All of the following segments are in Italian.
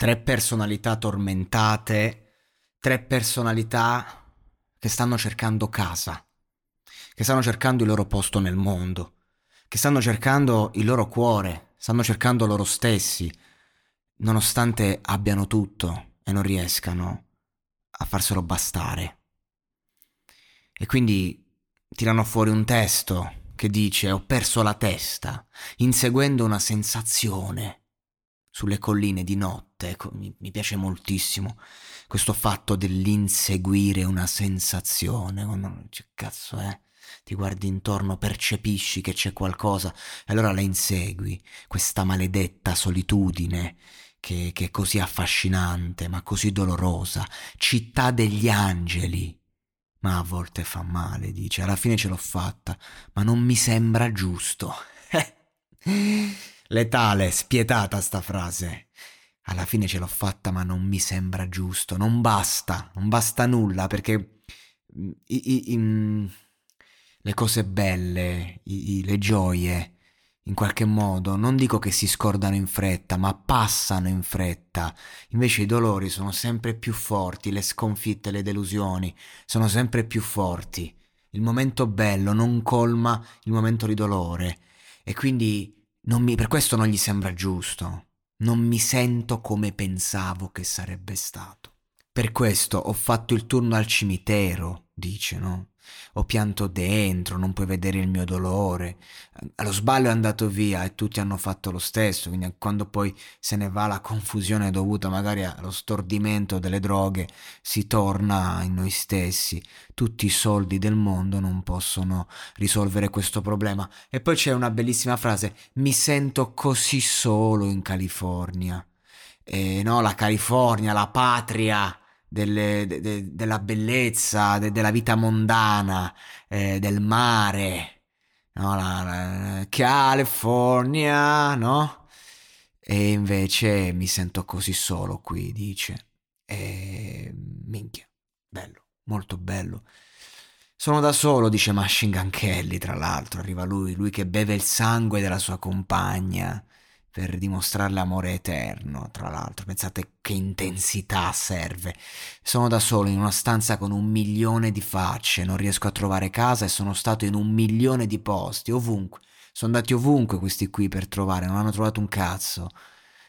Tre personalità tormentate, tre personalità che stanno cercando casa, che stanno cercando il loro posto nel mondo, che stanno cercando il loro cuore, stanno cercando loro stessi, nonostante abbiano tutto e non riescano a farselo bastare. E quindi tirano fuori un testo che dice: ho perso la testa, inseguendo una sensazione. Sulle colline di notte, mi piace moltissimo questo fatto dell'inseguire una sensazione. Cazzo, ti guardi intorno, percepisci che c'è qualcosa e allora la insegui, questa maledetta solitudine che è così affascinante ma così dolorosa, città degli angeli, ma a volte fa male, dice, alla fine ce l'ho fatta, ma non mi sembra giusto. Letale, spietata sta frase. Alla fine ce l'ho fatta, ma non mi sembra giusto. Non basta nulla, perché le cose belle, le gioie, in qualche modo, non dico che si scordano in fretta, ma passano in fretta. Invece i dolori sono sempre più forti, le sconfitte, le delusioni sono sempre più forti. Il momento bello non colma il momento di dolore, e quindi per questo non gli sembra giusto, non mi sento come pensavo che sarebbe stato. Per questo ho fatto il turno al cimitero, dice, no? Ho pianto dentro, non puoi vedere il mio dolore. Allo sballo è andato via e tutti hanno fatto lo stesso, quindi quando poi se ne va la confusione dovuta magari allo stordimento delle droghe, si torna in noi stessi. Tutti i soldi del mondo non possono risolvere questo problema. E poi c'è una bellissima frase: mi sento così solo in California. No, la California, la patria della bellezza, della vita mondana, del mare, no? La California, no? E invece mi sento così solo qui, dice. E minchia, bello, molto bello. Sono da solo, dice Machine Gun Kelly, tra l'altro. Arriva lui che beve il sangue della sua compagna per dimostrare l'amore eterno, tra l'altro. Pensate che intensità serve. Sono da solo in una stanza con 1 milione di facce, non riesco a trovare casa e sono stato in 1 milione di posti, ovunque. Sono andati ovunque questi qui per trovare, non hanno trovato un cazzo.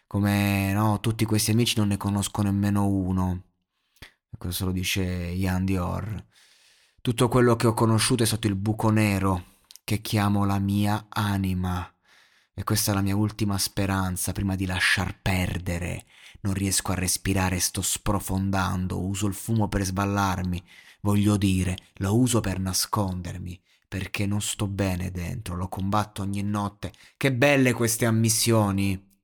Come, no, tutti questi amici non ne conosco nemmeno uno. Questo lo dice Ian Dior. Tutto quello che ho conosciuto è stato il buco nero che chiamo la mia anima. E questa è la mia ultima speranza prima di lasciar perdere. Non riesco a respirare, sto sprofondando, uso il fumo per sballarmi, voglio dire, lo uso per nascondermi, perché non sto bene dentro, lo combatto ogni notte. Che belle queste ammissioni,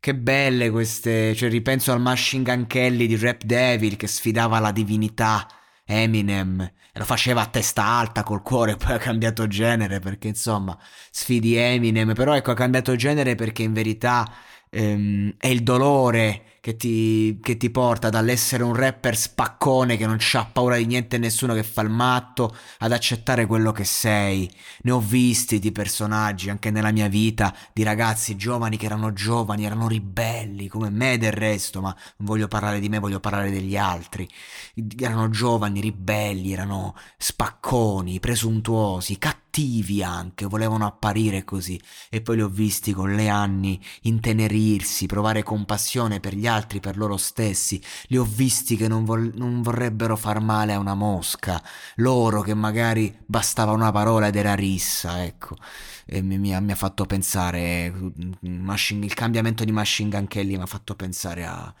che belle queste, cioè ripenso al Machine Gun Kelly di Rap Devil che sfidava la divinità, Eminem, e lo faceva a testa alta col cuore, poi ha cambiato genere perché insomma sfidi Eminem, però ecco, ha cambiato genere perché in verità è il dolore che ti porta dall'essere un rapper spaccone che non c'ha paura di niente e nessuno, che fa il matto, ad accettare quello che sei. Ne ho visti di personaggi anche nella mia vita, di ragazzi giovani che erano giovani, erano ribelli come me del resto, ma non voglio parlare di me, voglio parlare degli altri. Erano giovani, ribelli, erano spacconi, presuntuosi, cattivi anche, volevano apparire così, e poi li ho visti con gli anni intenerirsi, provare compassione per gli altri, per loro stessi. Li ho visti che non vorrebbero far male a una mosca, loro che magari bastava una parola ed era rissa, ecco. E mi ha fatto pensare, il cambiamento di Machine Gun Kelly mi ha fatto pensare a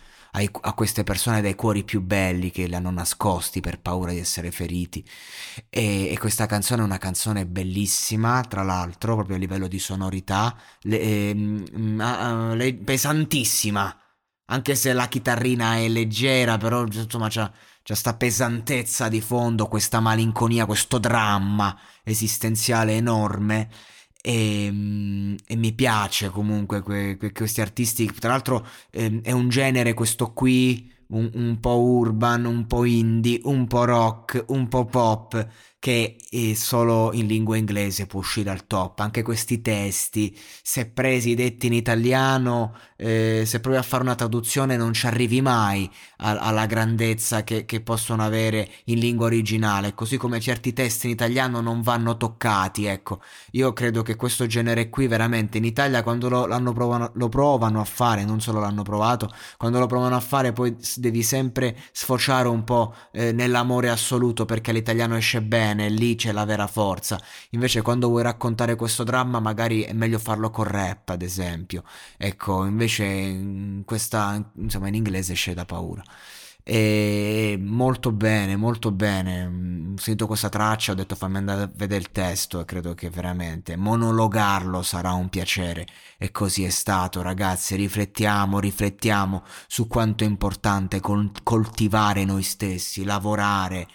queste persone dai cuori più belli che li hanno nascosti per paura di essere feriti. E questa canzone è una canzone bellissima, tra l'altro, proprio a livello di sonorità, pesantissima, anche se la chitarrina è leggera, però insomma c'è sta pesantezza di fondo, questa malinconia, questo dramma esistenziale enorme. E mi piace comunque questi artisti. Tra l'altro è un genere, questo qui, un po' urban, un po' indie, un po' rock, un po' pop, che solo in lingua inglese può uscire al top. Anche questi testi, se presi detti in italiano, se provi a fare una traduzione non ci arrivi mai alla grandezza che possono avere in lingua originale, così come certi testi in italiano non vanno toccati, ecco. Io credo che questo genere qui veramente in Italia, quando lo provano a fare, non solo l'hanno provato, quando lo provano a fare poi devi sempre sfociare un po' nell'amore assoluto, perché l'italiano esce bene, lì c'è la vera forza. Invece quando vuoi raccontare questo dramma magari è meglio farlo con rap, ad esempio, ecco. Invece in inglese esce da paura. E molto bene, ho sentito questa traccia, ho detto fammi andare a vedere il testo, e credo che veramente monologarlo sarà un piacere. E così è stato, ragazzi. Riflettiamo su quanto è importante coltivare noi stessi, lavorare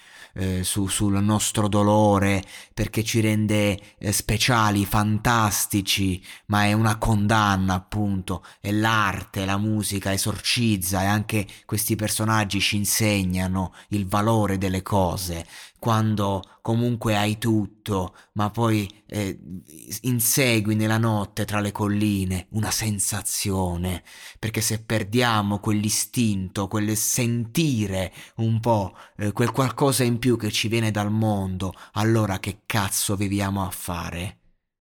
sul nostro dolore, perché ci rende speciali, fantastici, ma è una condanna, appunto. E l'arte, la musica esorcizza, e anche questi personaggi ci insegnano il valore delle cose. Quando comunque hai tutto, ma poi insegui nella notte tra le colline una sensazione, perché se perdiamo quell'istinto, quel sentire un po', quel qualcosa in più che ci viene dal mondo, allora che cazzo viviamo a fare?